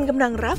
คุณกำลังรับ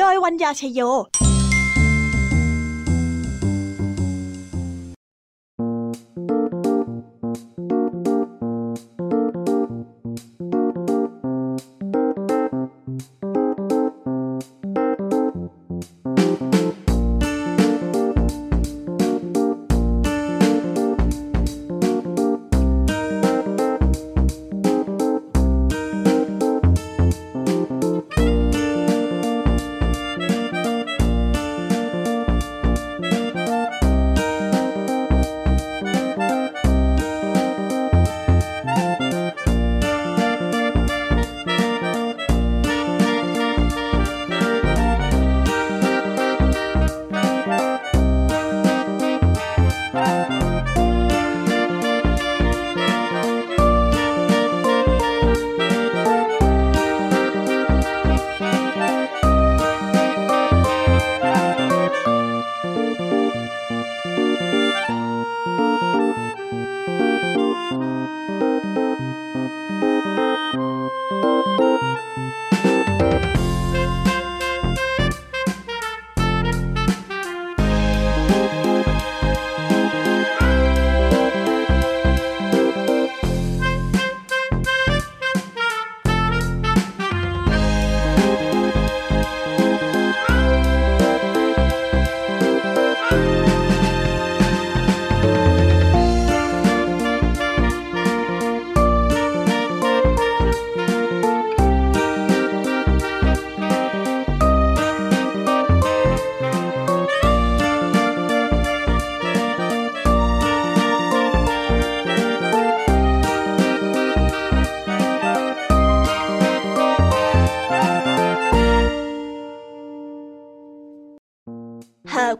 โดยวัญญาชโย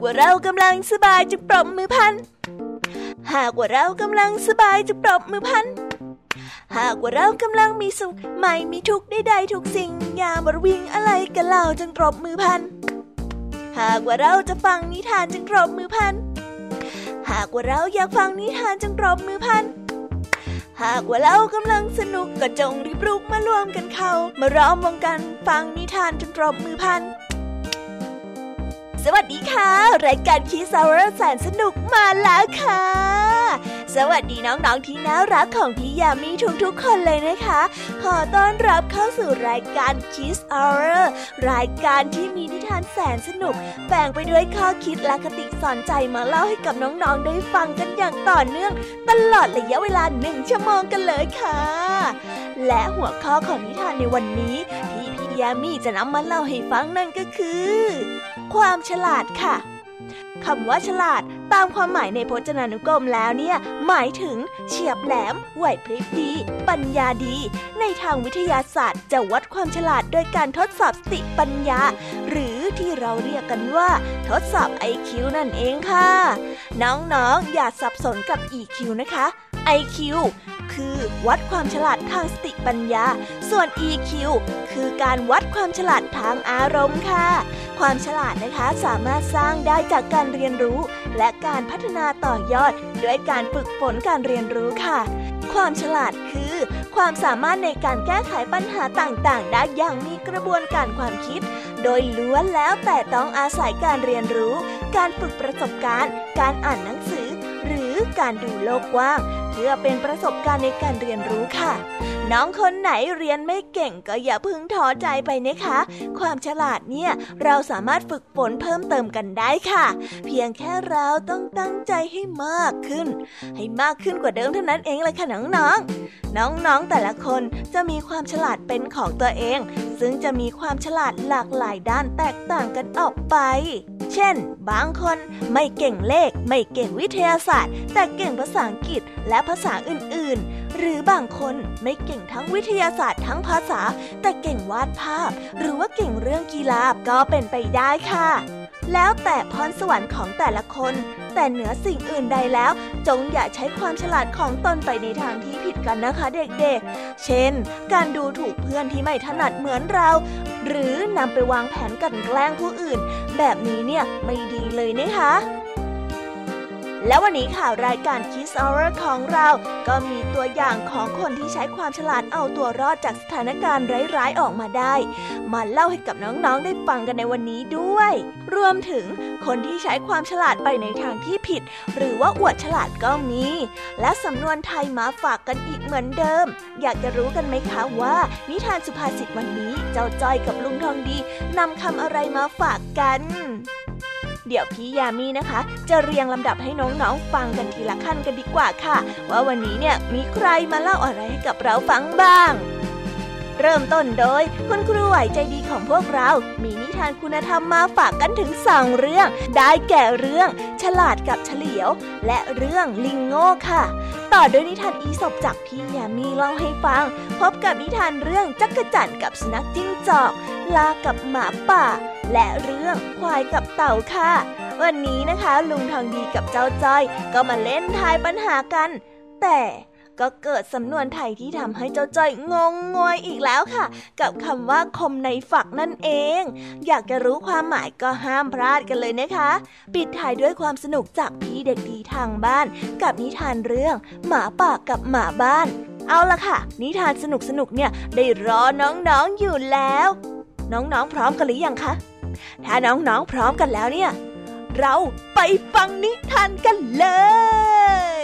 ว่าเรากำลังสบายจะปรบมือพันหากว่าเรากำลังสบายจะปรบมือพันหากว่าเรากำลังมีสุขไม่มีทุกข์ใดๆทุกสิ่งอย่ามาวิ่งอะไรกันเล่าจึงปรบมือพันหากว่าเราจะฟังนิทานจึงปรบมือพันหากว่าเราอยากฟังนิทานจึงปรบมือพันหากว่าเรากำลังสนุกก็จงรีบลุกมารวมกันเข้ามาร้อมวงกันฟังนิทานจึงปรบมือพันสวัสดีค่ะรายการ Kids Hour แสนสนุกมาแล้วค่ะสวัสดีน้องๆที่น่ารักของพี่ยามีทุกๆคนเลยนะคะขอต้อนรับเข้าสู่รายการ Kids Hour รายการที่มีนิทานแสนสนุกแฝงไปด้วยข้อคิดและคติสอนใจมาเล่าให้กับน้องๆได้ฟังกันอย่างต่อเนื่องตลอดระยะเวลา1ชั่วโมงกันเลยค่ะและหัวข้อของนิทานในวันนี้ที่พี่ยามีจะนำมาเล่าให้ฟังนั่นก็คือความฉลาดค่ะคำว่าฉลาดตามความหมายในพจนานุกรมแล้วเนี่ยหมายถึงเฉียบแหลมไหวพริบดีปัญญาดีในทางวิทยาศาสตร์จะวัดความฉลาดโดยการทดสอบสติปัญญาหรือที่เราเรียกกันว่าทดสอบ IQ นั่นเองค่ะน้องๆอย่าสับสนกับ EQ นะคะ IQ คือวัดความฉลาดทางสติปัญญาส่วน EQ คือการวัดความฉลาดทางอารมณ์ค่ะความฉลาดนะคะสามารถสร้างได้จากการเรียนรู้และการพัฒนาต่อยอดด้วยการฝึกฝนการเรียนรู้ค่ะความฉลาดคือความสามารถในการแก้ไขปัญหาต่างๆได้อย่างมีกระบวนการความคิดโดยล้วนแล้วแต่ต้องอาศัยการเรียนรู้การฝึกประสบการณ์การอ่านหนังสือหรือการดูโลกกว้างเพื่อเป็นประสบการณ์ในการเรียนรู้ค่ะน้องคนไหนเรียนไม่เก่งก็อย่าพึ่งท้อใจไปนะคะความฉลาดเนี่ยเราสามารถฝึกฝนเพิ่มเติมกันได้ค่ะเพียงแค่เราต้องตั้งใจให้มากขึ้นกว่าเดิมเท่านั้นเองเลยค่ะน้องๆแต่ละคนจะมีความฉลาดเป็นของตัวเองซึ่งจะมีความฉลาดหลากหลายด้านแตกต่างกันออกไปเช่นบางคนไม่เก่งเลขไม่เก่งวิทยาศาสตร์แต่เก่งภาษาอังกฤษและภาษาอื่น หรือบางคนไม่เก่งทั้งวิทยาศาสตร์ทั้งภาษาแต่เก่งวาดภาพหรือว่าเก่งเรื่องกีฬาก็เป็นไปได้ค่ะแล้วแต่พรสวรรค์ของแต่ละคนแต่เหนือสิ่งอื่นใดแล้วจงอย่าใช้ความฉลาดของตนไปในทางที่ผิดกันนะคะเด็กๆเช่นการดูถูกเพื่อนที่ไม่ถนัดเหมือนเราหรือนำไปวางแผนกลั่นแกล้งผู้อื่นแบบนี้เนี่ยไม่ดีเลยนะคะและวันนี้ค่ะรายการ Kids Hour ของเราก็มีตัวอย่างของคนที่ใช้ความฉลาดเอาตัวรอดจากสถานการณ์ร้ายๆออกมาได้มาเล่าให้กับน้องๆได้ฟังกันในวันนี้ด้วยรวมถึงคนที่ใช้ความฉลาดไปในทางที่ผิดหรือว่าอวดฉลาดก็มีและสำนวนไทยมาฝากกันอีกเหมือนเดิมอยากจะรู้กันไหมคะว่านิทานสุภาษิตวันนี้เจ้าจ้อยกับลุงทองดีนำคำอะไรมาฝากกันเดี๋ยวพี่ยามีนะคะจะเรียงลำดับให้น้องๆฟังกันทีละขั้นกันดีกว่าค่ะว่าวันนี้เนี่ยมีใครมาเล่าอะไรให้กับเราฟังบ้างเริ่มต้นโดยคุณครูไหวใจดีของพวกเรามีนิทานคุณธรรมมาฝากกันถึง2เรื่องได้แก่เรื่องฉลาดกับเฉลียวและเรื่องลิงโง่ค่ะต่อด้วยนิทานอีสปจากพี่ยามีเล่าให้ฟังพบกับนิทานเรื่องจักจั่นกับสุนัขจิ้งจอกลากับหมาป่าและเรื่องควายกับเต่าค่ะวันนี้นะคะลุงทองดีกับเจ้าจ้อยก็มาเล่นทายปัญหากันแต่ก็เกิดสำนวนไทยที่ทำให้เจ้าจ้อยงงงวยอีกแล้วค่ะกับคำว่าคมในฝักนั่นเองอยากจะรู้ความหมายก็ห้ามพลาดกันเลยนะคะปิดท้ายด้วยความสนุกจากพี่เด็กดีทางบ้านกับนิทานเรื่องหมาป่ากับหมาบ้านเอาล่ะค่ะนิทานสนุกๆเนี่ยได้รอน้องๆอยู่แล้วน้องๆพร้อมกันหรือยังคะถ้าน้องๆพร้อมกันแล้วเนี่ยเราไปฟังนิทานกันเลย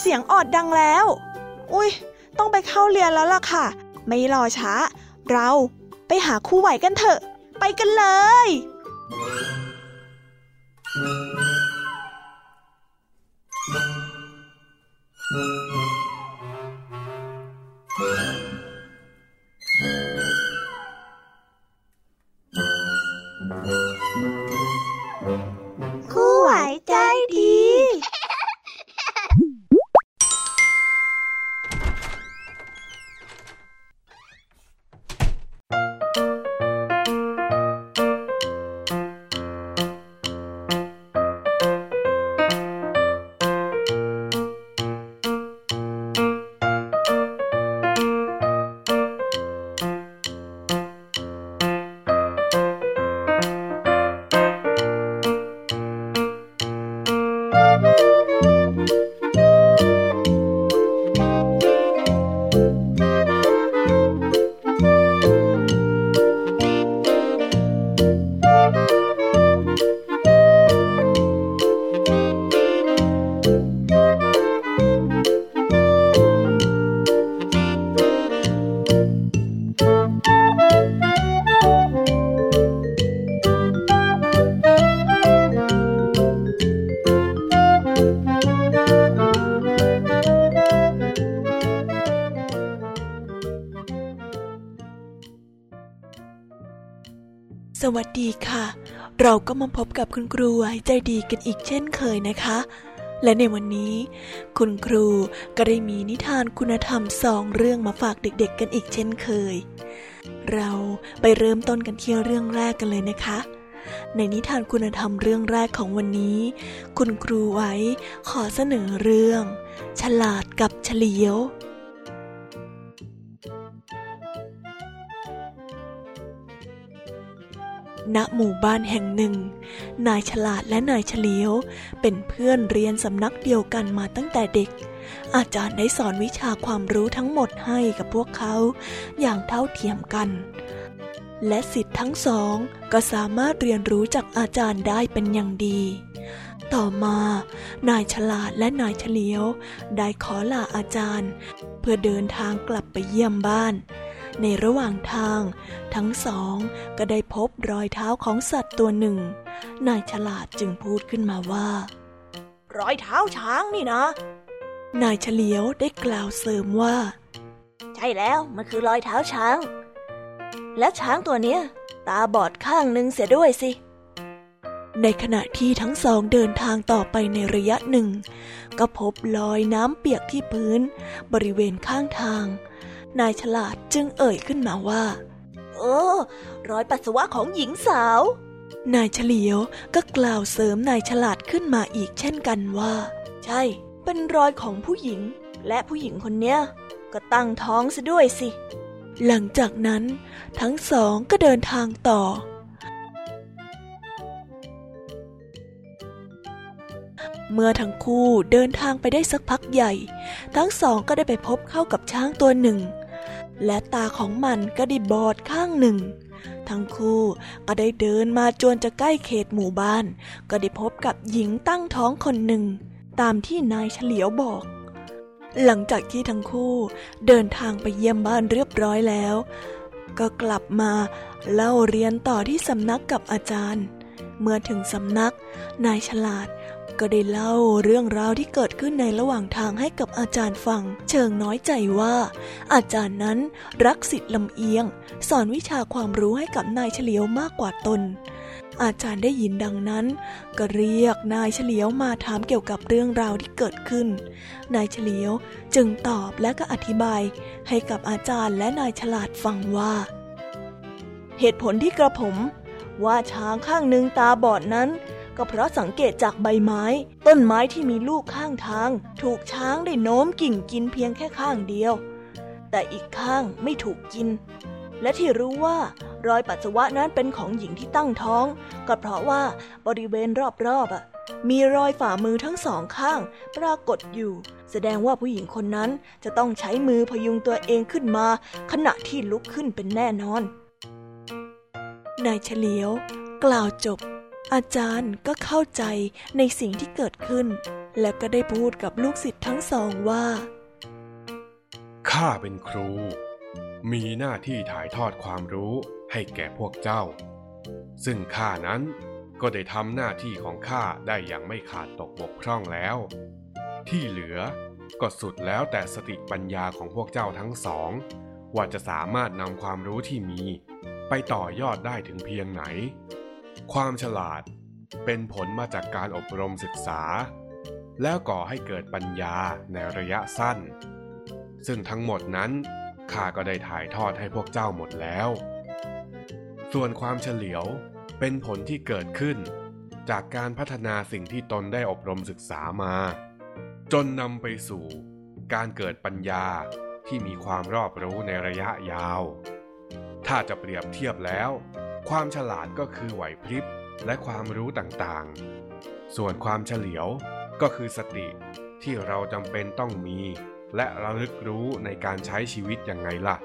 เสียงออดดังแล้วอุ๊ยต้องไปเข้าเรียนแล้วล่ะค่ะไม่รอช้าเราไปหาครูไหวกันเถอะไปกันเลยครูไหวใจดี วัสดีค่ะเราก็มาพบกับคุณครูใจดีกันอีกเช่นเคยนะคะและในวันนี้คุณครูก็ได้มีนิทานคุณธรรม2เรื่องมาฝากเด็กๆกันอีกเช่นเคยเราไปเริ่มต้นกันที่เรื่องแรกกันเลยนะคะในนิทานคุณธรรมเรื่องแรกของวันนี้คุณครูไว้ขอเสนอเรื่องฉลาดกับเฉลียวณหมู่บ้านแห่งหนึ่งนายฉลาดและนายเฉลียวเป็นเพื่อนเรียนสำนักเดียวกันมาตั้งแต่เด็กอาจารย์ได้สอนวิชาความรู้ทั้งหมดให้กับพวกเขาอย่างเท่าเทียมกันและศิษย์ทั้งสองก็สามารถเรียนรู้จากอาจารย์ได้เป็นอย่างดีต่อมานายฉลาดและนายเฉลียวได้ขอลาอาจารย์เพื่อเดินทางกลับไปเยี่ยมบ้านในระหว่างทางทั้งสองก็ได้พบรอยเท้าของสัตว์ตัวหนึ่งนายฉลาดจึงพูดขึ้นมาว่ารอยเท้าช้างนี่นะนายเฉลียวได้กล่าวเสริมว่าใช่แล้วมันคือรอยเท้าช้างและช้างตัวเนี้ยตาบอดข้างนึงเสียด้วยสิในขณะที่ทั้งสองเดินทางต่อไปในระยะหนึ่งก็พบรอยน้ำเปียกที่พื้นบริเวณข้างทางนายฉลาดจึงเอ่ยขึ้นมาว่าโอ้รอยปัสสาวะของหญิงสาวนายเฉลียวก็กล่าวเสริมนายฉลาดขึ้นมาอีกเช่นกันว่าใช่เป็นรอยของผู้หญิงและผู้หญิงคนเนี้ยก็ตั้งท้องซะด้วยสิหลังจากนั้นทั้งสองก็เดินทางต่อเมื่อทั้งคู่เดินทางไปได้สักพักใหญ่ทั้งสองก็ได้ไปพบเข้ากับช้างตัวหนึ่งและตาของมันก็ได้บอดข้างหนึ่งทั้งคู่ก็ได้เดินมาจนจะใกล้เขตหมู่บ้านก็ได้พบกับหญิงตั้งท้องคนหนึ่งตามที่นายเฉลียวบอกหลังจากที่ทั้งคู่เดินทางไปเยี่ยมบ้านเรียบร้อยแล้วก็กลับมาเล่าเรียนต่อที่สำนักกับอาจารย์เมื่อถึงสำนักนายฉลาดก็ได้เล่าเรื่องราวที่เกิดขึ้นในระหว่างทางให้กับอาจารย์ฟังเชิงน้อยใจว่าอาจารย์นั้นรักศิษย์ลำเอียงสอนวิชาความรู้ให้กับนายเฉลียวมากกว่าตนอาจารย์ได้ยินดังนั้นก็เรียกนายเฉลียวมาถามเกี่ยวกับเรื่องราวที่เกิดขึ้นนายเฉลียวจึงตอบและก็อธิบายให้กับอาจารย์และนายฉลาดฟังว่าเหตุผลที่กระผมว่าช้างข้างหนึ่งตาบอดนั้นก็เพราะสังเกตจากใบไม้ต้นไม้ที่มีลูกข้างทางถูกช้างได้โน้มกิ่งกินเพียงแค่ข้างเดียวแต่อีกข้างไม่ถูกกินและที่รู้ว่ารอยปัสสาวะนั้นเป็นของหญิงที่ตั้งท้องก็เพราะว่าบริเวณรอบๆมีรอยฝ่ามือทั้งสองข้างปรากฏอยู่แสดงว่าผู้หญิงคนนั้นจะต้องใช้มือพยุงตัวเองขึ้นมาขณะที่ลุกขึ้นเป็นแน่นอนนายเฉลียวกล่าวจบอาจารย์ก็เข้าใจในสิ่งที่เกิดขึ้นและก็ได้พูดกับลูกศิษย์ทั้งสองว่าข้าเป็นครูมีหน้าที่ถ่ายทอดความรู้ให้แก่พวกเจ้าซึ่งข้านั้นก็ได้ทำหน้าที่ของข้าได้อย่างไม่ขาดตกบกพร่องแล้วที่เหลือก็สุดแล้วแต่สติปัญญาของพวกเจ้าทั้งสองว่าจะสามารถนำความรู้ที่มีไปต่อยอดได้ถึงเพียงไหนความฉลาดเป็นผลมาจากการอบรมศึกษาแล้วก่อให้เกิดปัญญาในระยะสั้นซึ่งทั้งหมดนั้นข้าก็ได้ถ่ายทอดให้พวกเจ้าหมดแล้วส่วนความเฉลียวเป็นผลที่เกิดขึ้นจากการพัฒนาสิ่งที่ตนได้อบรมศึกษามาจนนำไปสู่การเกิดปัญญาที่มีความรอบรู้ในระยะยาวถ้าจะเปรียบเทียบแล้วความฉลาดก็คือไหวพริบและความรู้ต่างๆส่วนความเฉลียวก็คือสติที่เราจำเป็นต้องมีและระลึกรู้ในการใช้ชีวิตยังไงล่ะ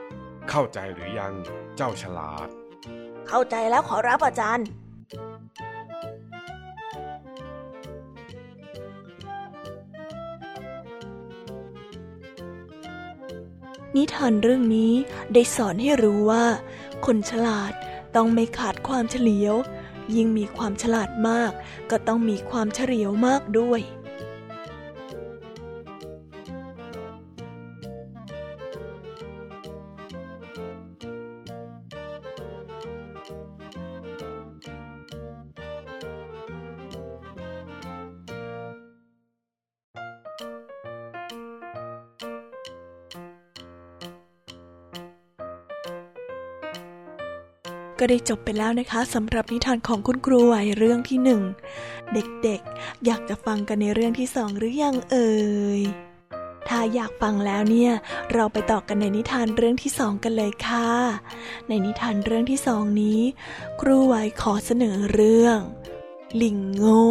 เข้าใจหรือยังเจ้าฉลาดเข้าใจแล้วขอรับอาจารย์นิทานเรื่องนี้ได้สอนให้รู้ว่าคนฉลาดต้องไม่ขาดความเฉลียวยิ่งมีความฉลาดมากก็ต้องมีความเฉลียวมากด้วย ก็ได้จบไปแล้วนะคะสำหรับนิทานของคุณครูไหวเรื่องที่1เด็กๆอยากจะฟังกันในเรื่องที่2หรือยังเอ่ยถ้าอยากฟังแล้วเนี่ยเราไปต่อกันในนิทานเรื่องที่2กันเลยค่ะในนิทานเรื่องที่2นี้ครูไหวขอเสนอเรื่องลิงโง่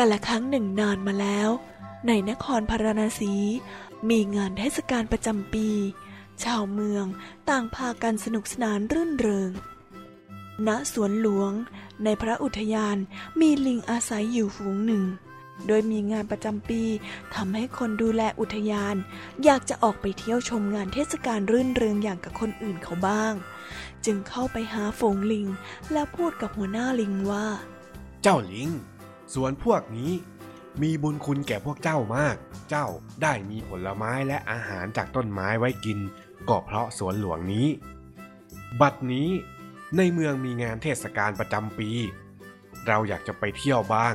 กาลครั้งหนึ่งนานมาแล้วในนครพาราณสีมีงานเทศกาลประจำปีชาวเมืองต่างพากันสนุกสนานรื่นเริงณสวนหลวงในพระอุทยานมีลิงอาศัยอยู่ฝูงหนึ่งโดยมีงานประจำปีทำให้คนดูแลอุทยานอยากจะออกไปเที่ยวชมงานเทศกาลรื่นเริงอย่างกับคนอื่นเขาบ้างจึงเข้าไปหาฝูงลิงแล้วพูดกับหัวหน้าลิงว่าเจ้าลิงส่วนพวกนี้มีบุญคุณแก่พวกเจ้ามากเจ้าได้มีผลไม้และอาหารจากต้นไม้ไว้กินก็เพราะสวนหลวงนี้บัดนี้ในเมืองมีงานเทศกาลประจำปีเราอยากจะไปเที่ยวบ้าง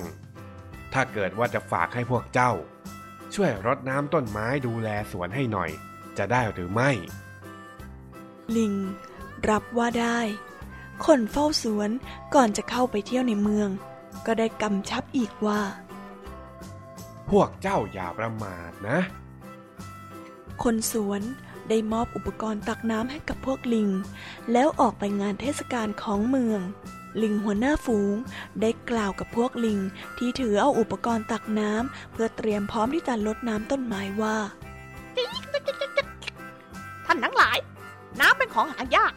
ถ้าเกิดว่าจะฝากให้พวกเจ้าช่วยรดน้ำต้นไม้ดูแลสวนให้หน่อยจะได้หรือไม่ลิงรับว่าได้คนเฝ้าสวนก่อนจะเข้าไปเที่ยวในเมืองก็ได้กำชับอีกว่าพวกเจ้าอย่าประมาทนะคนสวนได้มอบอุปกรณ์ตักน้ำให้กับพวกลิงแล้วออกไปงานเทศกาลของเมืองลิงหัวหน้าฝูงได้กล่าวกับพวกลิงที่ถือเอาอุปกรณ์ตักน้ำเพื่อเตรียมพร้อมที่จะรดน้ำต้นไม้ว่าท่านทั้งหลายน้ำเป็นของหายาก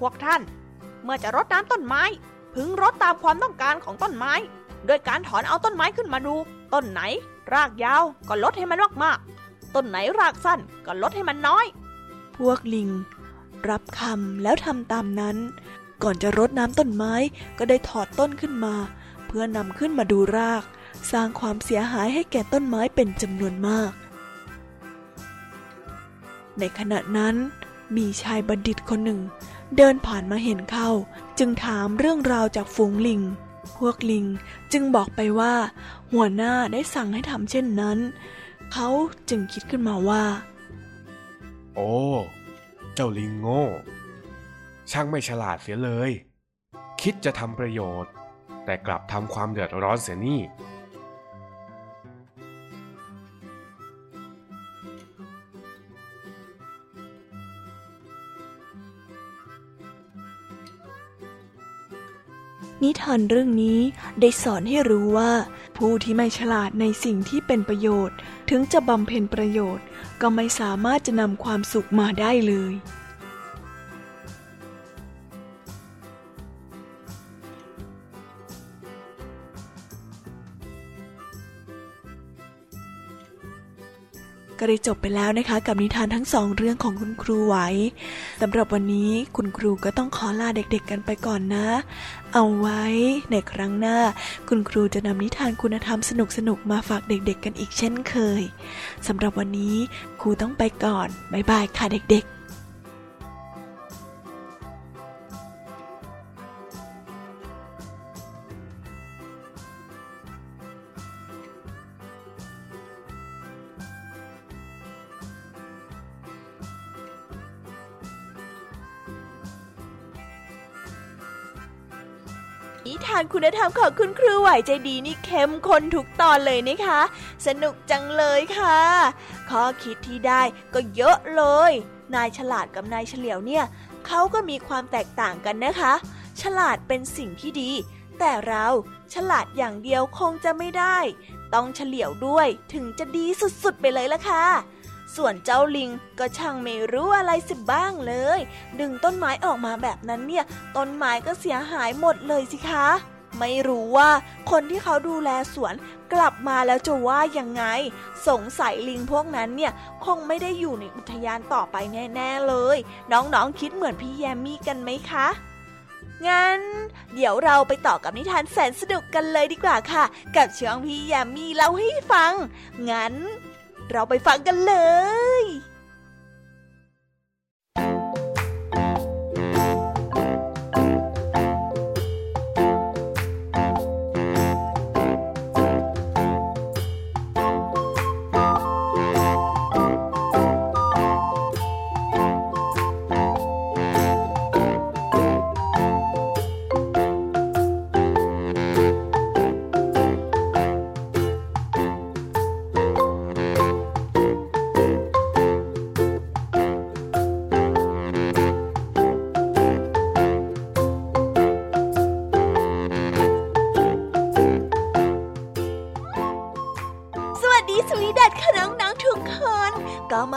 พวกท่านเมื่อจะรดน้ำต้นไม้พึงรดตามความต้องการของต้นไม้โดยการถอนเอาต้นไม้ขึ้นมาดูต้นไหนรากยาวก็ลดให้มันมากๆต้นไหนรากสั้นก็ลดให้มันน้อยพวกลิงรับคำแล้วทำตามนั้นก่อนจะรดน้ำต้นไม้ก็ได้ถอดต้นขึ้นมาเพื่อนำขึ้นมาดูรากสร้างความเสียหายให้แก่ต้นไม้เป็นจำนวนมากในขณะนั้นมีชายบัณฑิตคนหนึ่งเดินผ่านมาเห็นเข้าจึงถามเรื่องราวจากฝูงลิงพวกลิงจึงบอกไปว่าหัวหน้าได้สั่งให้ทำเช่นนั้นเขาจึงคิดขึ้นมาว่าโอ้เจ้าลิงโง่ช่างไม่ฉลาดเสียเลยคิดจะทำประโยชน์แต่กลับทำความเดือดร้อนเสียนี่นิทานเรื่องนี้ได้สอนให้รู้ว่าผู้ที่ไม่ฉลาดในสิ่งที่เป็นประโยชน์ถึงจะบำเพ็ญประโยชน์ก็ไม่สามารถจะนำความสุขมาได้เลยก็ได้จบไปแล้วนะคะกับนิทานทั้ง2เรื่องของคุณครูไหวสำหรับวันนี้คุณครูก็ต้องขอลาเด็กๆกันไปก่อนนะเอาไว้ในครั้งหน้าคุณครูจะนำนิทานคุณธรรมสนุกๆมาฝากเด็กๆกันอีกเช่นเคยสำหรับวันนี้ครูต้องไปก่อนบ๊ายบายค่ะเด็กๆนิทานคุณธรรมของคุณครูไหวใจดีนี่เข้มข้นทุกตอนเลยนะคะสนุกจังเลยค่ะข้อคิดที่ได้ก็เยอะเลยนายฉลาดกับนายเฉลียวเนี่ยเขาก็มีความแตกต่างกันนะคะฉลาดเป็นสิ่งที่ดีแต่เราฉลาดอย่างเดียวคงจะไม่ได้ต้องเฉลียวด้วยถึงจะดีสุดๆไปเลยล่ะค่ะส่วนเจ้าลิงก็ช่างไม่รู้อะไรสิบ้างเลยดึงต้นไม้ออกมาแบบนั้นเนี่ยต้นไม้ก็เสียหายหมดเลยสิคะ ไม่รู้ว่าคนที่เขาดูแลสวนกลับมาแล้วจะว่ายังไงสงสัยลิงพวกนั้นเนี่ยคงไม่ได้อยู่ในอุทยานต่อไปแน่ๆเลยน้องๆคิดเหมือนพี่แยมมี่กันไหมคะงั้นเดี๋ยวเราไปต่อกับนิทานแสนสนุกกันเลยดีกว่าค่ะกับช่วงพี่แยมมี่เล่าให้ฟังงั้นเราไปฟังกันเลย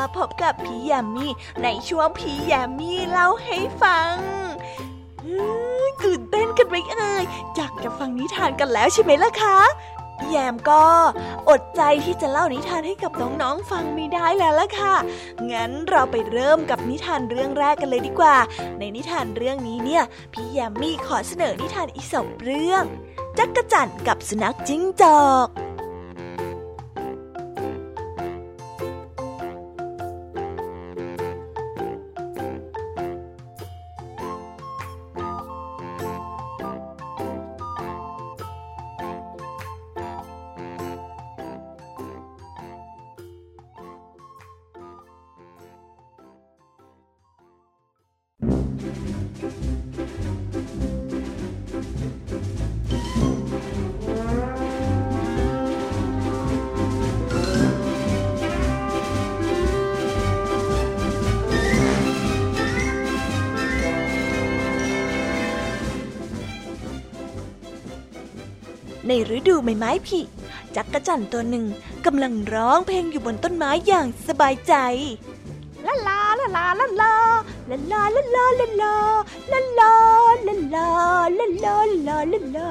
มาพบกับพี่แยมมี่ในช่วงพี่แยมมี่เล่าให้ฟังตื่นเต้นกันไหมเอ่ยอยากจะฟังนิทานกันแล้วใช่ไหมล่ะคะแยมก็อดใจที่จะเล่านิทานให้กับน้องๆฟังไม่ได้แล้วล่ะค่ะงั้นเราไปเริ่มกับนิทานเรื่องแรกกันเลยดีกว่าในนิทานเรื่องนี้เนี่ยพี่แยมมี่ขอเสนอนิทานอีกสองเรื่องจักรจั่นกับสุนัขจิ้งจอกในฤดูใบไม้ผลิจักรจั่นตัวหนึ่งกำลังร้องเพลงอยู่บนต้นไม้อย่างสบายใจลาลาลาลาลาลาลาลาลาลาลาลาลาลาลาลาลาลา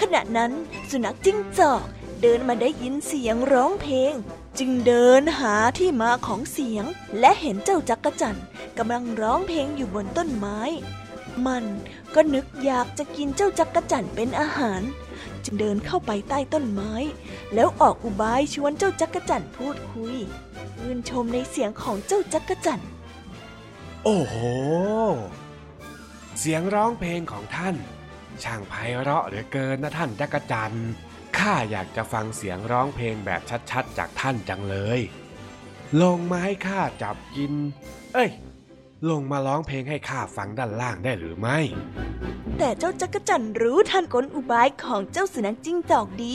ขณะนั้นสุนัขจิ้งจอกเดินมาได้ยินเสียงร้องเพลงจึงเดินหาที่มาของเสียงและเห็นเจ้าจักรจั่นกำลังร้องเพลงอยู่บนต้นไม้มันก็นึกอยากจะกินเจ้าจักรจั่นเป็นอาหารจึงเดินเข้าไปใต้ต้นไม้แล้วออกอุบายชวนเจ้าจักรจั่นพูดคุยชื่นชมในเสียงของเจ้าจักรจั่นโอ้โหเสียงร้องเพลงของท่านช่างไพเราะเหลือเกินนะท่านจักรจั่นข้าอยากจะฟังเสียงร้องเพลงแบบชัดๆจากท่านจังเลยลงมาให้ข้าจับกินลงมาร้องเพลงให้ข้าฟังด้านล่างได้หรือไม่แต่เจ้าจักรจั่นรู้ทันกลอุบายของเจ้าสุนัขจิ้งจอกดี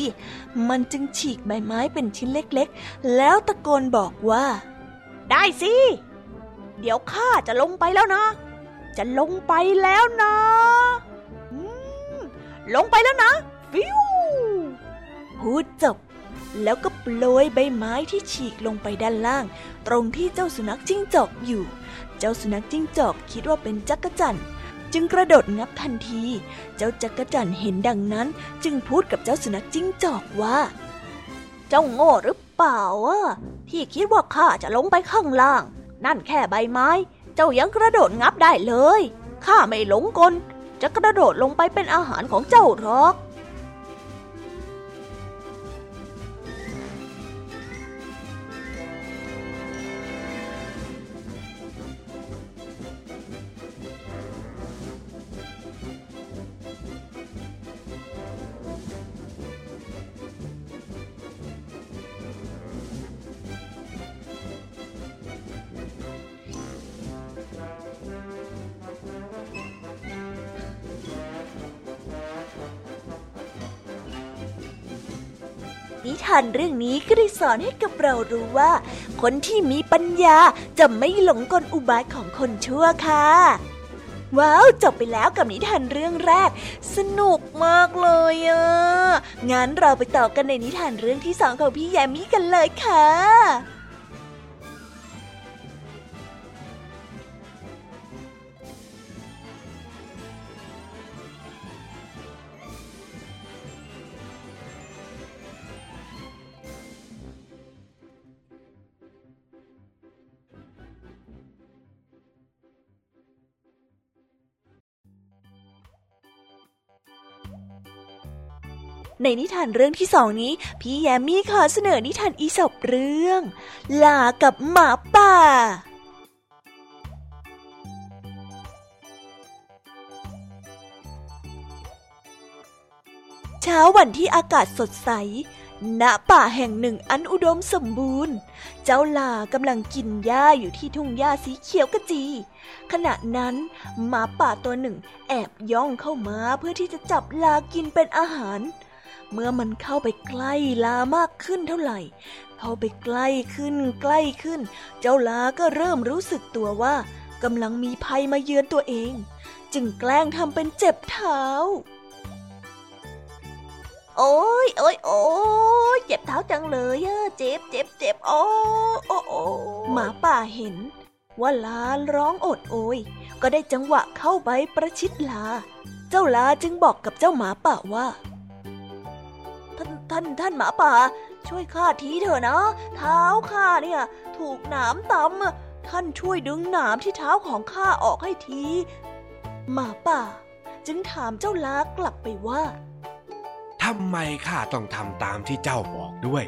มันจึงฉีกใบไม้เป็นชิ้นเล็กๆแล้วตะโกนบอกว่าได้สิเดี๋ยวข้าจะลงไปแล้วนะจะลงไปแล้วนะลงไปแล้วนะฟิวพูดจบแล้วก็โปรยใบไม้ที่ฉีกลงไปด้านล่างตรงที่เจ้าสุนัขจิ้งจอกอยู่เจ้าสุนัขจิ้งจอกคิดว่าเป็นจักรจั่นจึงกระโดดงับทันทีเจ้าจักรจั่นเห็นดังนั้นจึงพูดกับเจ้าสุนัขจิ้งจอกว่าเจ้าโง่หรือเปล่าที่คิดว่าข้าจะลงไปข้างล่างนั่นแค่ใบไม้เจ้ายังกระโดดงับได้เลยข้าไม่หลงกลจะกระโดดลงไปเป็นอาหารของเจ้าหรอกนิทานเรื่องนี้ก็ได้สอนให้กับเรารู้ว่าคนที่มีปัญญาจะไม่หลงกลอุบายของคนชั่วค่ะว้าวจบไปแล้วกับนิทานเรื่องแรกสนุกมากเลยงั้นเราไปต่อกันในนิทานเรื่องที่สองของพี่แยมมี่กันเลยค่ะ ในนิทานเรื่องที่สองนี้พี่แยมมี่ขอเสนอนิทานอีสปเรื่องลากับหมาป่าเช้าวันที่อากาศสดใสณป่าแห่งหนึ่งอันอุดมสมบูรณ์เจ้าลากำลังกินหญ้าอยู่ที่ทุ่งหญ้าสีเขียวกระจีขณะนั้นหมาป่าตัวหนึ่งแอบย่องเข้ามาเพื่อที่จะจับลากินเป็นอาหารเมื่อมันเข้าไปใกล้ลามากขึ้นเท่าไหร่เข้าไปใกล้ขึ้นใกล้ขึ้นเจ้าลาก็เริ่มรู้สึกตัวว่ากำลังมีภัยมาเยือนตัวเองจึงแกล้งทำเป็นเจ็บเท้าโอ๊ยโอ๊ยโอ๊ยเจ็บเท้าจังเลยเจ็บเจ็บเจ็บโอ๊ยโอ๊ยหมาป่าเห็นว่าลาร้องโอดโอยก็ได้จังหวะเข้าไปประชิดลาเจ้าลาจึงบอกกับเจ้าหมาป่าว่าท่านหมาป่าช่วยข้าทีเถอะนะเท้าข้าเนี่ยถูกหนามตำท่านช่วยดึงหนามที่เท้าของข้าออกให้ทีหมาป่าจึงถามเจ้าลากลับไปว่าทำไมข้าต้องทำตามที่เจ้าบอกด้วย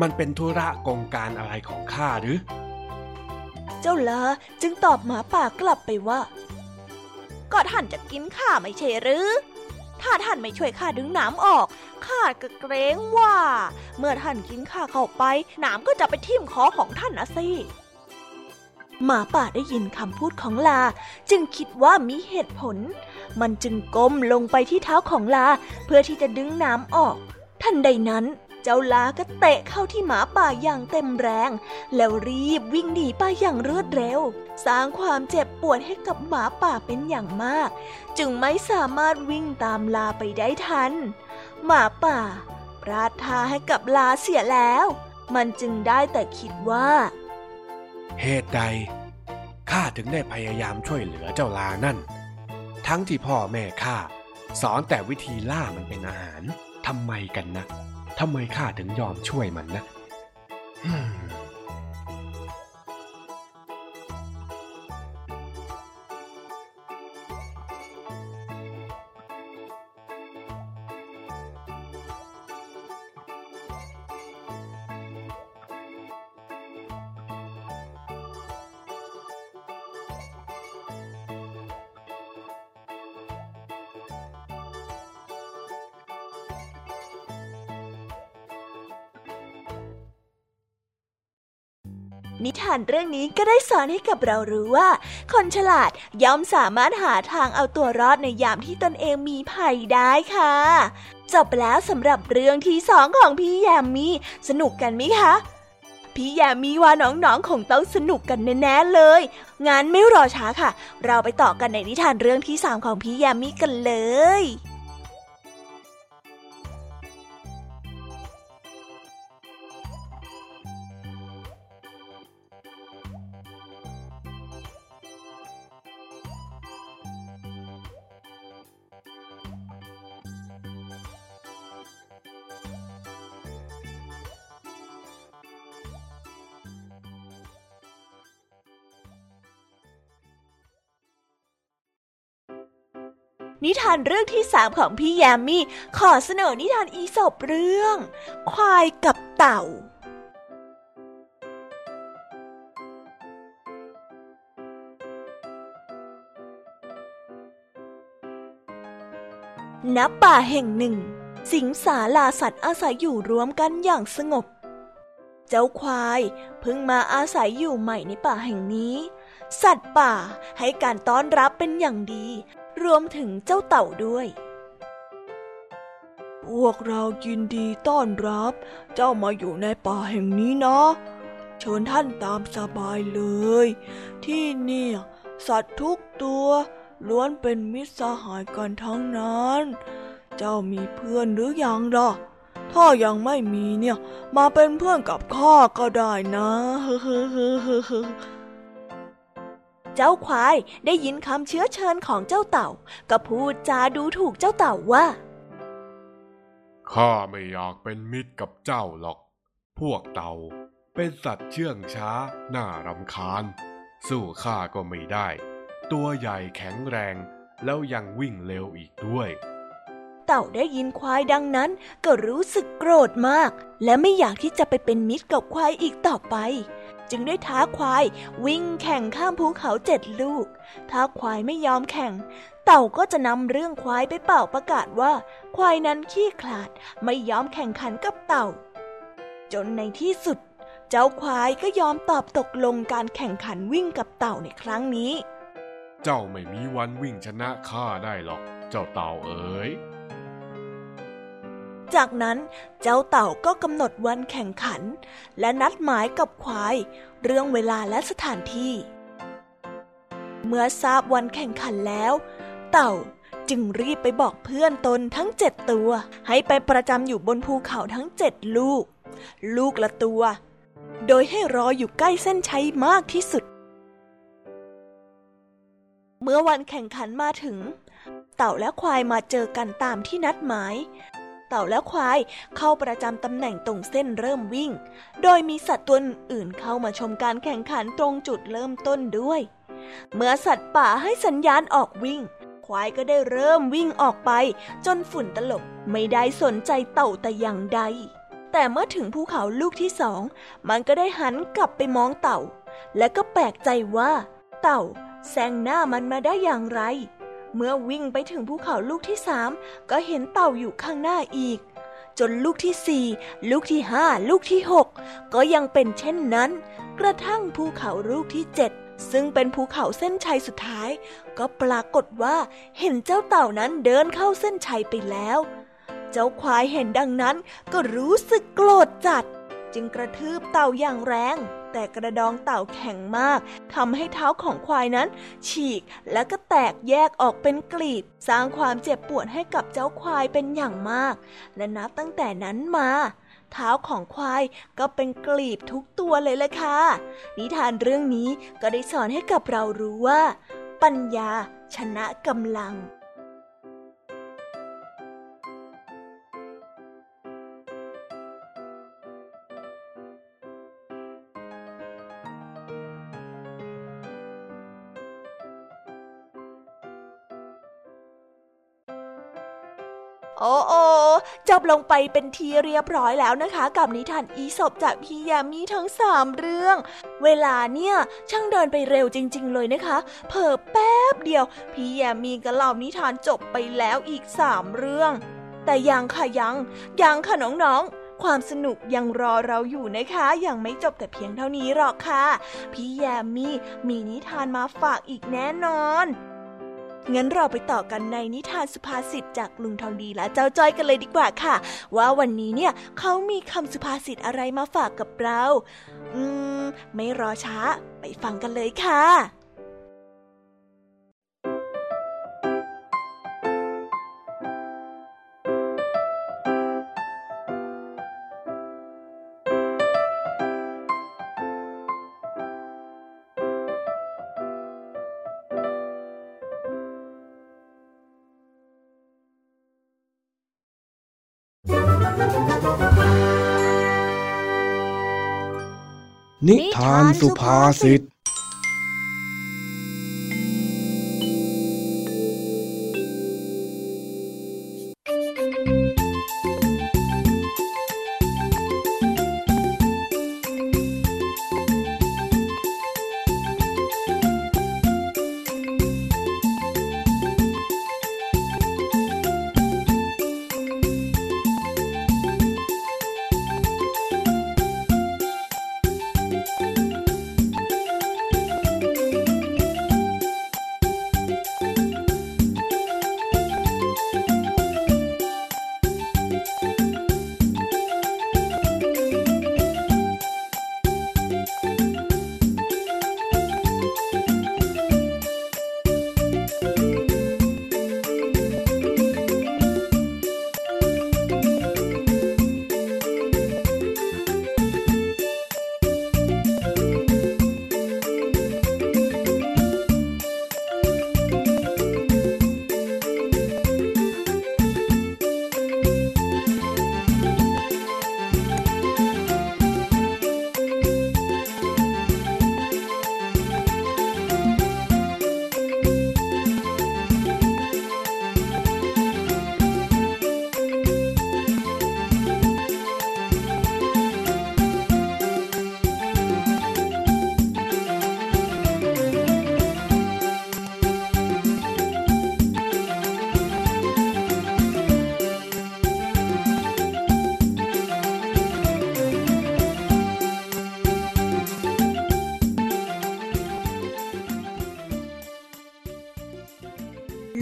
มันเป็นธุระกงการอะไรของข้าหรือเจ้าลาจึงตอบหมาป่ากลับไปว่าก็ท่านจะกินข้าไม่ใช่หรือถ้าท่านไม่ช่วยข้าดึงหนามออกข้าก็เกรงว่าเมื่อท่านกินข้าเข้าไปหนามก็จะไปทิ่มคอของท่านนะสิหมาป่าได้ยินคำพูดของลาจึงคิดว่ามีเหตุผลมันจึงก้มลงไปที่เท้าของลาเพื่อที่จะดึงหนามออกทันใดนั้นเจ้าลาก็เตะเข้าที่หมาป่าอย่างเต็มแรงแล้วรีบวิ่งหนีไปอย่างรวดเร็วสร้างความเจ็บปวดให้กับหมาป่าเป็นอย่างมากจึงไม่สามารถวิ่งตามลาไปได้ทันหมาป่าพลาดท่าให้กับลาเสียแล้วมันจึงได้แต่คิดว่าเหตุใดข้าถึงได้พยายามช่วยเหลือเจ้าลานั่นทั้งที่พ่อแม่ข้าสอนแต่วิธีล่ามันเป็นอาหารทำไมกันนะทำไมข้าถึงยอมช่วยมันนะนิทานเรื่องนี้ก็ได้สอนให้กับเรารู้ว่าคนฉลาดย่อมสามารถหาทางเอาตัวรอดในยามที่ตนเองมีภัยได้ค่ะจบแล้วสำหรับเรื่องที่สองของพี่แยมมี่สนุกกันไหมคะพี่แยมมี่ว่าน้องๆคงต้องสนุกกันแน่ๆเลยงั้นไม่รอช้าค่ะเราไปต่อกันในนิทานเรื่องที่สามของพี่แยมมี่กันเลยนิทานเรื่องที่สามของพี่แยมมี่ขอเสนอนิทานอีสปเรื่องควายกับเต่าณ ป่าแห่งหนึ่งสิงสาราสัตว์อาศัยอยู่รวมกันอย่างสงบเจ้าควายเพิ่งมาอาศัยอยู่ใหม่ในป่าแห่งนี้สัตว์ป่าให้การต้อนรับเป็นอย่างดีรวมถึงเจ้าเต่าด้วยพวกเรายินดีต้อนรับเจ้ามาอยู่ในป่าแห่งนี้นะเชิญท่านตามสบายเลยที่เนี่ยสัตว์ทุกตัวล้วนเป็นมิตรสหายกันทั้งนั้นเจ้ามีเพื่อนหรือยังล่ะถ้ายังไม่มีเนี่ยมาเป็นเพื่อนกับข้าก็ได้นะเจ้าควายได้ยินคำเชื้อเชิญของเจ้าเต่าก็พูดจาดูถูกเจ้าเต่าว่าข้าไม่อยากเป็นมิตรกับเจ้าหรอกพวกเต่าเป็นสัตว์เชื่องช้าน่ารำคาญสู้ข้าก็ไม่ได้ตัวใหญ่แข็งแรงแล้วยังวิ่งเร็วอีกด้วย เต่าได้ยินควายดังนั้นก็รู้สึกโกรธมากและไม่อยากที่จะไปเป็นมิตรกับควายอีกต่อไปจึงได้ท้าควายวิ่งแข่งข้ามภูเขา7 ลูกถ้าควายไม่ยอมแข่งเต่าก็จะนำเรื่องควายไปเป่าประกาศว่าควายนั้นขี้ขลาดไม่ยอมแข่งขันกับเต่าจนในที่สุดเจ้าควายก็ยอมตอบตกลงการแข่งขันวิ่งกับเต่าในครั้งนี้เจ้าไม่มีวันวิ่งชนะข้าได้หรอกเจ้าเต่าเอ๋ยจากนั้นเจ้าเต่าก็กำหนดวันแข่งขันและนัดหมายกับควายเรื่องเวลาและสถานที่เมื่อทราบวันแข่งขันแล้วเต่าจึงรีบไปบอกเพื่อนตนทั้ง7 ตัวให้ไปประจำอยู่บนภูเขาทั้ง7 ลูกลูกละตัวโดยให้รออยู่ใกล้เส้นชัยมากที่สุดเมื่อวันแข่งขันมาถึงเต่าและควายมาเจอกันตามที่นัดหมายเต่าและควายเข้าประจำตำแหน่งตรงเส้นเริ่มวิ่งโดยมีสัตว์ตัวอื่นเข้ามาชมการแข่งขันตรงจุดเริ่มต้นด้วยเมื่อสัตว์ป่าให้สัญญาณออกวิ่งควายก็ได้เริ่มวิ่งออกไปจนฝุ่นตลบไม่ได้สนใจเต่าแต่อย่างใดแต่เมื่อถึงภูเขาลูกที่ 2มันก็ได้หันกลับไปมองเต่าและก็แปลกใจว่าเต่าแซงหน้ามันมาได้อย่างไรเมื่อวิ่งไปถึงภูเขาลูกที่ 3ก็เห็นเต่าอยู่ข้างหน้าอีกจนลูกที่ 4ลูกที่ 5ลูกที่ 6ก็ยังเป็นเช่นนั้นกระทั่งภูเขาลูกที่ 7ซึ่งเป็นภูเขาเส้นชัยสุดท้ายก็ปรากฏว่าเห็นเจ้าเต่านั้นเดินเข้าเส้นชัยไปแล้วเจ้าควายเห็นดังนั้นก็รู้สึกโกรธจัดจึงกระทืบเต่าอย่างแรงแต่กระดองเต่าแข็งมากทำให้เท้าของควายนั้นฉีกและก็แตกแยกออกเป็นกลีบสร้างความเจ็บปวดให้กับเจ้าควายเป็นอย่างมากและนับตั้งแต่นั้นมาเท้าของควายก็เป็นกลีบทุกตัวเลยล่ะค่ะนิทานเรื่องนี้ก็ได้สอนให้กับเรารู้ว่าปัญญาชนะกำลังโอ้โอจบลงไปเป็นทีเรียบร้อยแล้วนะคะกับนิทานอีสปจากพี่ยามีทั้ง3 เรื่องเวลาเนี่ยช่างเดินไปเร็วจริงๆเลยนะคะเผลอแป๊บเดียวพี่ยามีกับเล่านิทานจบไปแล้วอีก3 เรื่องแต่ยังค่ะน้องๆความสนุกยังรอเราอยู่นะคะยังไม่จบแต่เพียงเท่านี้หรอกค่ะพี่ยามีมีนิทานมาฝากอีกแน่นอนงั้นเราไปต่อกันในนิทานสุภาษิตจากลุงทองดีและเจ้าจ้อยกันเลยดีกว่าค่ะว่าวันนี้เนี่ยเขามีคำสุภาษิตอะไรมาฝากกับเราไม่รอช้าไปฟังกันเลยค่ะนิทานสุภาษิต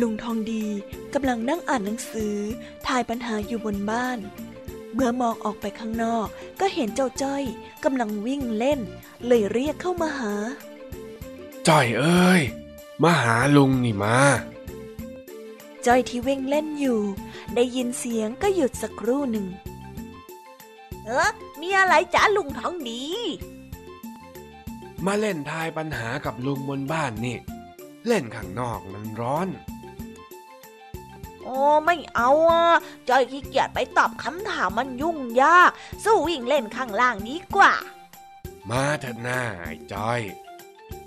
ลุงทองดีกำลังนั่งอ่านหนังสือทายปัญหาอยู่บนบ้านเมื่อมองออกไปข้างนอกก็เห็นเจ้าจ้อยกำลังวิ่งเล่นเลยเรียกเข้ามาหาจ้อยเอ้ยมาหาลุงนี่มาจ้อยที่วิ่งเล่นอยู่ได้ยินเสียงก็หยุดสักครู่หนึ่งมีอะไรจ๊ะลุงทองดีมาเล่นทายปัญหากับลุงบนบ้านนี่เล่นข้างนอกมันร้อนโอ้ไม่เอาอ่ะจ้อยขี้เกียจไปตอบคำถามมันยุ่งยากสู้วิ่งเล่นข้างล่างดีกว่ามาเถอะนะไอ้จ้อย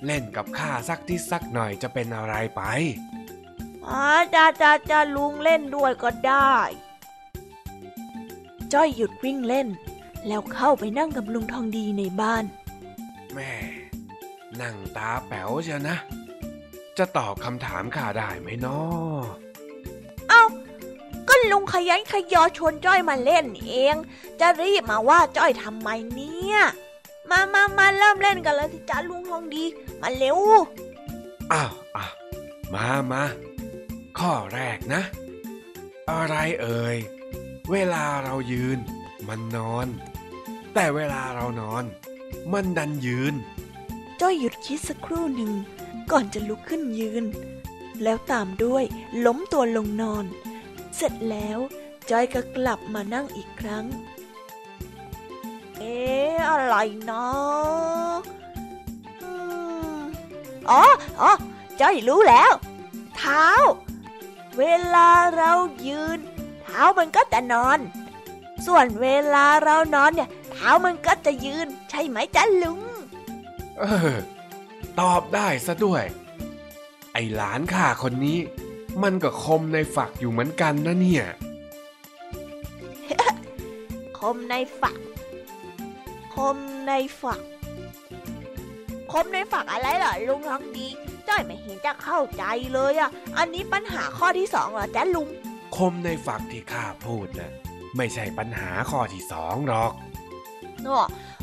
เล่นกับข้าสักที่สักหน่อยจะเป็นอะไรไปจ้าลุงเล่นด้วยก็ได้จ้อยหยุดวิ่งเล่นแล้วเข้าไปนั่งกับลุงทองดีในบ้านแม่นั่งตาแป๋วเชียวนะจะตอบคำถามข้าได้ไหมน้อเอ้าก็ลุงขยันขยอชวนจ้อยมาเล่นเองจะรีบมาว่าจ้อยทำไมเนี่ยมาเริ่มเล่นกันแล้วสิจ้าลุงทองดีมาเร็วอ้าวมาข้อแรกนะอะไรเอ่ยเวลาเรายืนมันนอนแต่เวลาเรานอนมันดันยืนจ้อยหยุดคิดสักครู่หนึ่งก่อนจะลุกขึ้นยืนแล้วตามด้วยล้มตัวลงนอนเสร็จแล้วจ้อยก็กลับมานั่งอีกครั้งอะไรนะอ๋อจ้อยรู้แล้วเท้าเวลาเรายืนเท้ามันก็จะนอนส่วนเวลาเรานอนเนี่ยเท้ามันก็จะยืนใช่ไหมจ๊ะลุงตอบได้ซะด้วยไอ้หลานข้าคนนี้มันก็คมในฝักอยู่เหมือนกันนะเนี่ย คมในฝักอะไรเหรอลุงทองดีจ้อยไม่เห็นจะเข้าใจเลยอ่ะอันนี้ปัญหาข้อที่สองเหรอจ๊ะลุงคมในฝักที่ข้าพูดนะไม่ใช่ปัญหาข้อที่สองหรอก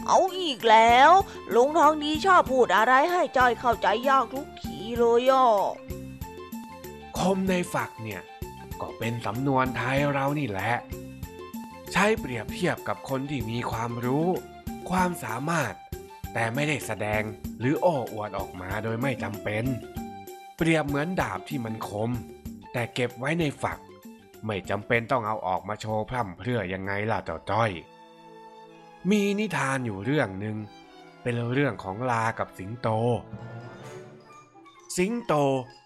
เอาอีกแล้วลุงทองดีชอบพูดอะไรให้จ้อยเข้าใจยากทุกทีเลยอ่ะคมในฝักเนี่ยก็เป็นสำนวนไทยเรานี่แหละใช้เปรียบเทียบกับคนที่มีความรู้ความสามารถแต่ไม่ได้แสดงหรือโอ้อวดออกมาโดยไม่จำเป็นเปรียบเหมือนดาบที่มันคมแต่เก็บไว้ในฝักไม่จำเป็นต้องเอาออกมาโชว์พร่ำเพรื่อยังไงล่ะเจ้าจ้อยมีนิทานอยู่เรื่องหนึ่งเป็นเรื่องของลากับสิงโตสิงโต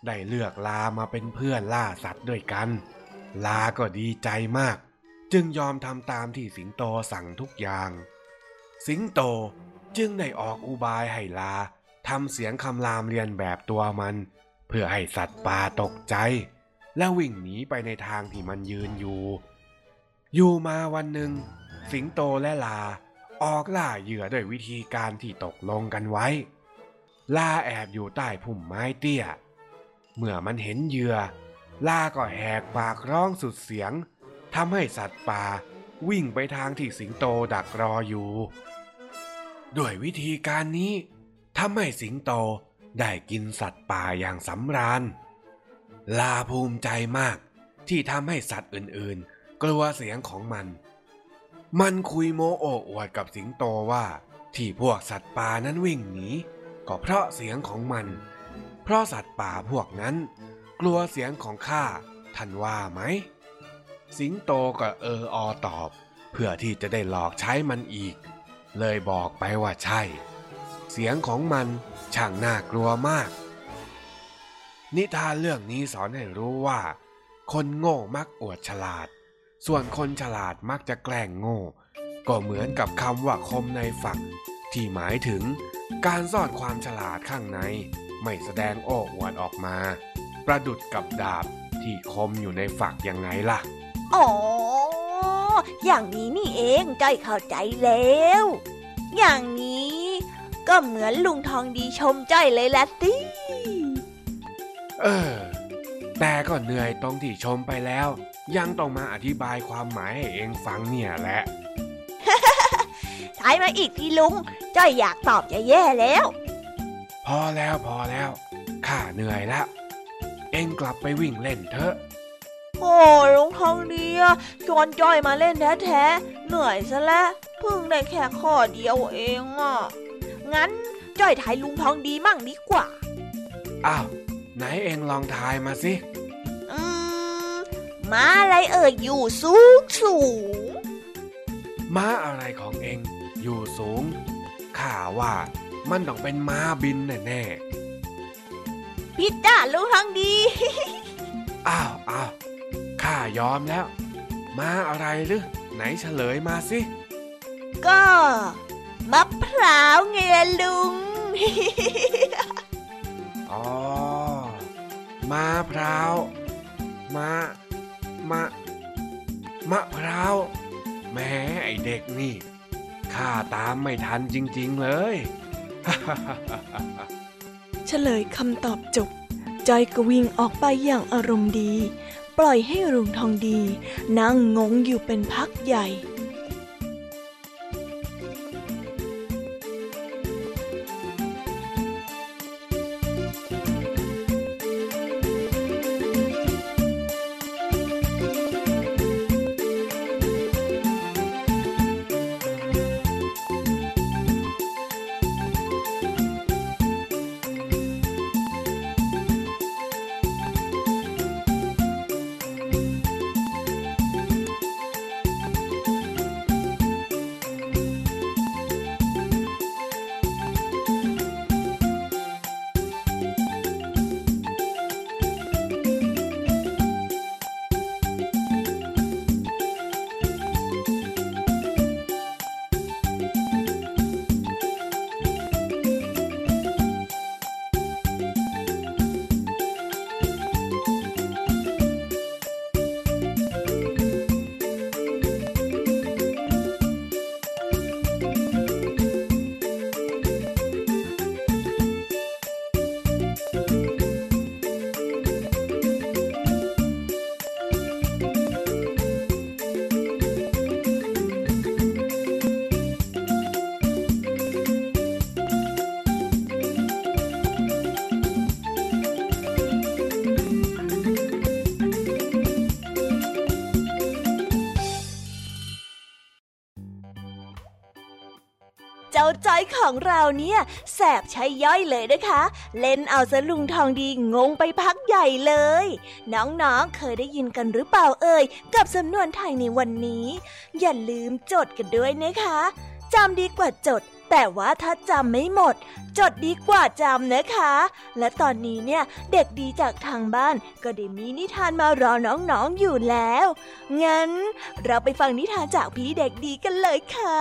ได้เลือกลามาเป็นเพื่อนล่าสัตว์ด้วยกันลาก็ดีใจมากจึงยอมทำตามที่สิงโตสั่งทุกอย่างสิงโตจึงได้ออกอุบายให้ลาทำเสียงคำรามเรียนแบบตัวมันเพื่อให้สัตว์ป่าตกใจและวิ่งหนีไปในทางที่มันยืนอยู่มาวันหนึ่งสิงโตและลาออกล่าเหยื่อด้วยวิธีการที่ตกลงกันไว้ลาแอบอยู่ใต้พุ่มไม้เตี้ยเมื่อมันเห็นเหยื่อลาก็แหกปากร้องสุดเสียงทำให้สัตว์ป่าวิ่งไปทางที่สิงโตดักรออยู่ด้วยวิธีการนี้ทำให้สิงโตได้กินสัตว์ป่าอย่างสำราญลาภูมิใจมากที่ทำให้สัตว์อื่นๆกลัวเสียงของมันคุยโม้โอ้อวดกับสิงโตว่าที่พวกสัตว์ป่านั้นวิ่งหนีก็เพราะเสียงของมันเพราะสัตว์ป่าพวกนั้นกลัวเสียงของข้าท่านว่าไหมสิงโตก็ตอบเพื่อที่จะได้หลอกใช้มันอีกเลยบอกไปว่าใช่เสียงของมันช่างน่ากลัวมากนิทานเรื่องนี้สอนให้รู้ว่าคนโง่มักอวดฉลาดส่วนคนฉลาดมักจะแกล้งโง่ก็เหมือนกับคำว่าคมในฝักที่หมายถึงการซ่อนความฉลาดข้างในไม่แสดงโอ้อวดออกมาประดุจกับดาบที่คมอยู่ในฝักยังไงล่ะอ๋ออย่างนี้นี่เองจ้อยเข้าใจแล้วอย่างนี้ก็เหมือนลุงทองดีชมจ้อยเลยละสิแต่ก็เหนื่อยตรงที่ชมไปแล้วยังต้องมาอธิบายความหมายให้เองฟังเนี่ยแหละ ใช้มาอีกทีลุงจ้อยอยากตอบจะแย่แล้วพอแล้วข้าเหนื่อยละ เองกลับไปวิ่งเล่นเถอะโอ้ยลุงทองดีอะจอนจ้อยมาเล่นแท้ๆเหนื่อยซะแล้วเพิ่งได้แค่ข้อเดียวเองอะงั้นจ้อยทายลุงทองดีมั่งดีกว่าอ้าวไหนเองลองทายมาสิม้าอะไรเอ่ยอยู่สูงสูงม้าอะไรของเองอยู่สูงข้าว่ามันต้องเป็นม้าบินแน่ๆพิต้าลุงทองดี อ้าวข้ายอมแล้วม้าอะไรหรือไหนเฉลยมาสิก็มะพร้าวไงลุง อ๋อมะพร้าวมะพร้าวแหมไอเด็กนี่ข้าตามไม่ทันจริงๆเลย เฉลยคำตอบจบจอยก็วิ่งออกไปอย่างอารมณ์ดีปล่อยให้ลุงทองดีนั่งงงอยู่เป็นพักใหญ่ของเราเนี่ยแสบใช้ย่อยเลยนะคะเล่นเอาซะลุงทองดีงงไปพักใหญ่เลยน้องๆเคยได้ยินกันหรือเปล่าเอ่ยกับสำนวนไทยในวันนี้อย่าลืมจดกันด้วยนะคะจำดีกว่าจดแต่ว่าถ้าจำไม่หมดจดดีกว่าจำนะคะและตอนนี้เนี่ยเด็กดีจากทางบ้านก็ได้มีนิทานมารอน้องๆอยู่แล้วงั้นเราไปฟังนิทานจากพี่เด็กดีกันเลยค่ะ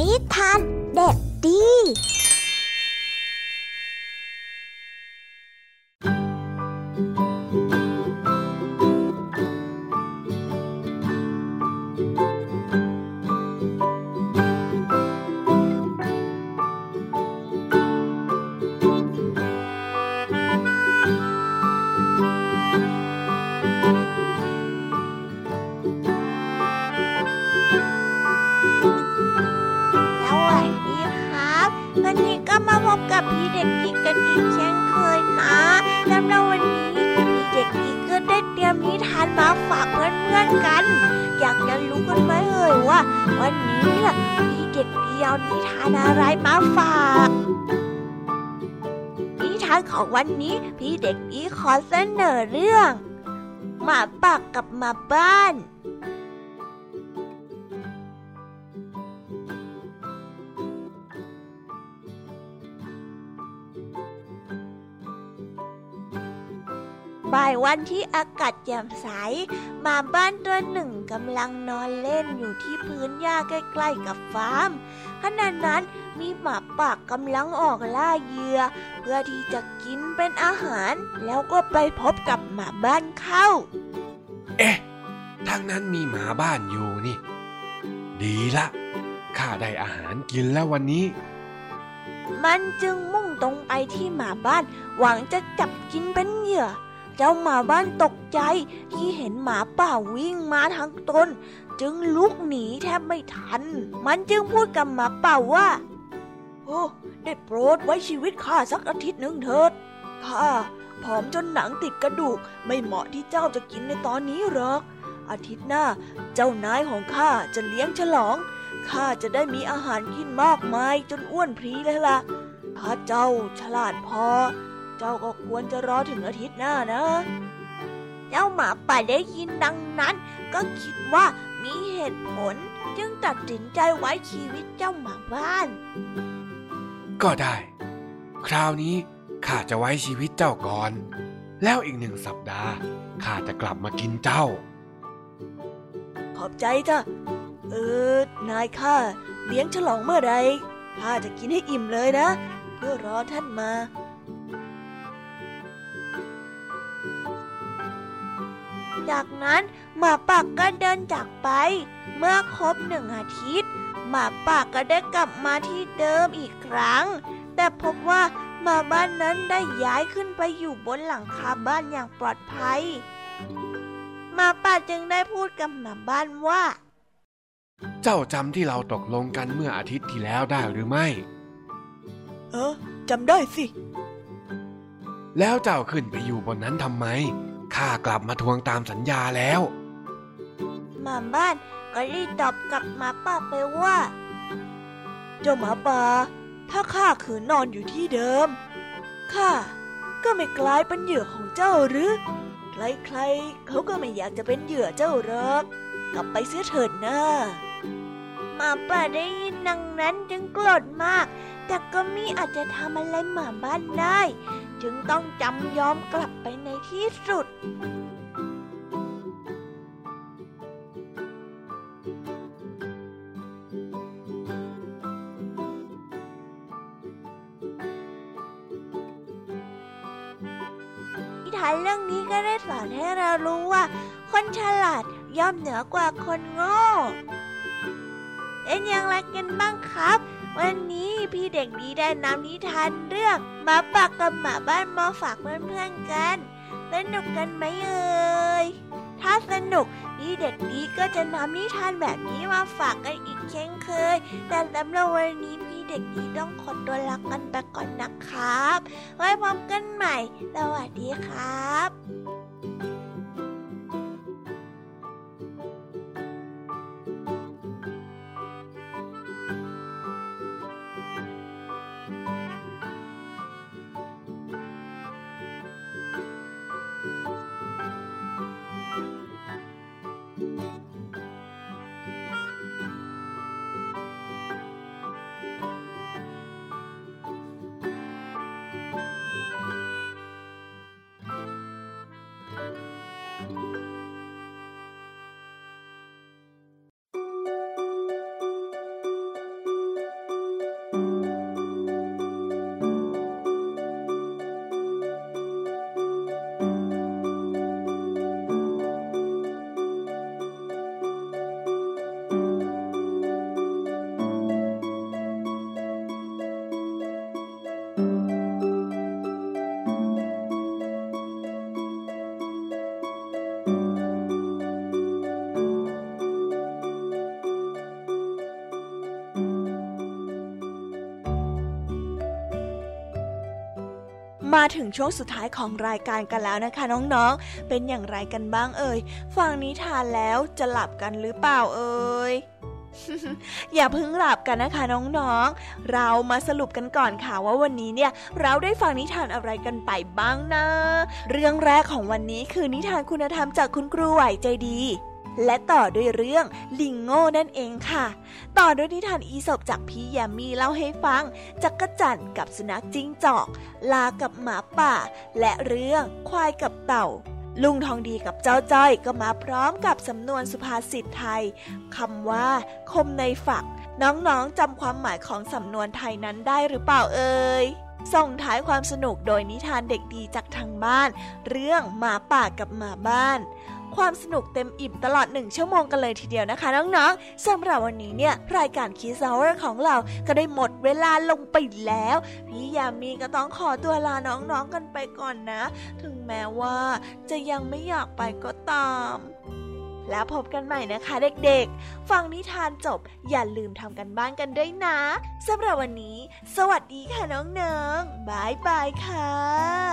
นิทานเด็กดีวันนี้พี่เด็กดีขอเสนอเรื่องหมาป่ากับหมาบ้าน บ่ายวันที่อากาศแจ่มใสหมาบ้านตัวหนึ่งกำลังนอนเล่นอยู่ที่พื้นหญ้าใกล้ๆกับฟาร์มขณะนั้นมีหมาป่ากำลังออกล่าเหยื่อเพื่อที่จะกินเป็นอาหารแล้วก็ไปพบกับหมาบ้านเข้าเอ๊ะทางนั้นมีหมาบ้านอยู่นี่ดีละข้าได้อาหารกินแล้ววันนี้มันจึงมุ่งตรงไปที่หมาบ้านหวังจะจับกินเป็นเหยื่อเจ้าหมาบ้านตกใจที่เห็นหมาป่าวิ่งมาทางตนจึงลุกหนีแทบไม่ทันมันจึงพูดกับหมาป่าว่าโอ้ได้โปรดไว้ชีวิตข้าสักอาทิตย์หนึ่งเถิดข้าผอมจนหนังติดกระดูกไม่เหมาะที่เจ้าจะกินในตอนนี้หรอกอาทิตย์หน้าเจ้านายของข้าจะเลี้ยงฉลองข้าจะได้มีอาหารกินมากมายจนอ้วนพรีเลยล่ะถ้าเจ้าฉลาดพอเจ้าก็ควรจะรอถึงอาทิตย์หน้านะเจ้าหมาป่าได้ยินดังนั้นก็คิดว่ามีเหตุผลจึงตัดสินใจไว้ชีวิตเจ้าหมาบ้านก็ได้คราวนี้ข้าจะไว้ชีวิตเจ้าก่อนแล้วอีกหนึ่งสัปดาห์ข้าจะกลับมากินเจ้าขอบใจจ้ะนายข้าเลี้ยงฉลองเมื่อใดข้าจะกินให้อิ่มเลยนะเพื่อรอท่านมาจากนั้นหมาป่าก็เดินจากไปเมื่อครบหนึ่งอาทิตย์หมาป่าก็ได้กลับมาที่เดิมอีกครั้งแต่พบว่าหมาบ้านนั้นได้ย้ายขึ้นไปอยู่บนหลังคาบ้านอย่างปลอดภัยหมาป่าจึงได้พูดกับหมาบ้านว่าเจ้าจำที่เราตกลงกันเมื่ออาทิตย์ที่แล้วได้หรือไม่จำได้สิแล้วเจ้าขึ้นไปอยู่บนนั้นทำไมข้ากลับมาทวงตามสัญญาแล้วหมาบ้านก็รีบตอบกับหมาป่าไปว่าเจ้าหมาป่าถ้าข้าขืนนอนอยู่ที่เดิมข้าก็ไม่กลายเป็นเหยื่อของเจ้าหรือใครๆเขาก็ไม่อยากจะเป็นเหยื่อเจ้าหรอกกลับไปเสียเถิดนะหมาป่าได้ยินดังนั้นจึงโกรธมากแต่ก็มิอาจจะทำอะไรหมาบ้านได้จึงต้องจำยอมกลับไปในที่สุดนิทานเรื่องนี้ก็ได้สอนให้เรารู้ว่าคนฉลาดย่อมเหนือกว่าคนโง่เป็นอย่างไรกันบ้างครับวันนี้พี่เด็กดีได้นำนิทานเรื่องหมาป่ากับหมาบ้านมาฝากเพื่อนๆกันสนุกกันไหมเอ่ยถ้าสนุกพี่เด็กดีก็จะนำนิทานแบบนี้มาฝากกันอีกเช่นเคยแต่สำหรับวันนี้พี่เด็กดีต้องขอตัวลากันไปก่อนนะครับไว้พบกันใหม่สวัสดีครับมาถึงช่วงสุดท้ายของรายการกันแล้วนะคะน้องๆเป็นอย่างไรกันบ้างเอ่ยฟังนิทานแล้วจะหลับกันหรือเปล่าเอ่ย อย่าเพิ่งหลับกันนะคะน้องๆเรามาสรุปกันก่อนค่ะว่าวันนี้เนี่ยเราได้ฟังนิทานอะไรกันไปบ้างนะเรื่องแรกของวันนี้คือนิทานคุณธรรมจากคุณครูไหวใจดี และต่อด้วยเรื่องลิงโง่นั่นเองค่ะต่อด้วยนิทานอีสปจากพี่ยามีเล่าให้ฟังจักรจั่นกับสุนัขจิ้งจอกลากับหมาป่าและเรื่องควายกับเต่าลุงทองดีกับเจ้าจ้อยก็มาพร้อมกับสำนวนสุภาษิตไทยคำว่าคมในฝักน้องๆจำความหมายของสำนวนไทยนั้นได้หรือเปล่าเอ่ยส่งท้ายความสนุกโดยนิทานเด็กดีจากทางบ้านเรื่องหมาป่ากับหมาบ้านความสนุกเต็มอิ่มตลอด1ชั่วโมงกันเลยทีเดียวนะคะน้องๆสำหรับวันนี้เนี่ยรายการ Kids Hour ของเราก็ได้หมดเวลาลงไปแล้วพี่ยามีก็ต้องขอตัวลาน้องๆกันไปก่อนนะถึงแม้ว่าจะยังไม่อยากไปก็ตามแล้วพบกันใหม่นะคะเด็กๆฟังนิทานจบอย่าลืมทำกันบ้านกันด้วยนะสำหรับวันนี้สวัสดีค่ะน้องๆบ๊ายบายค่ะ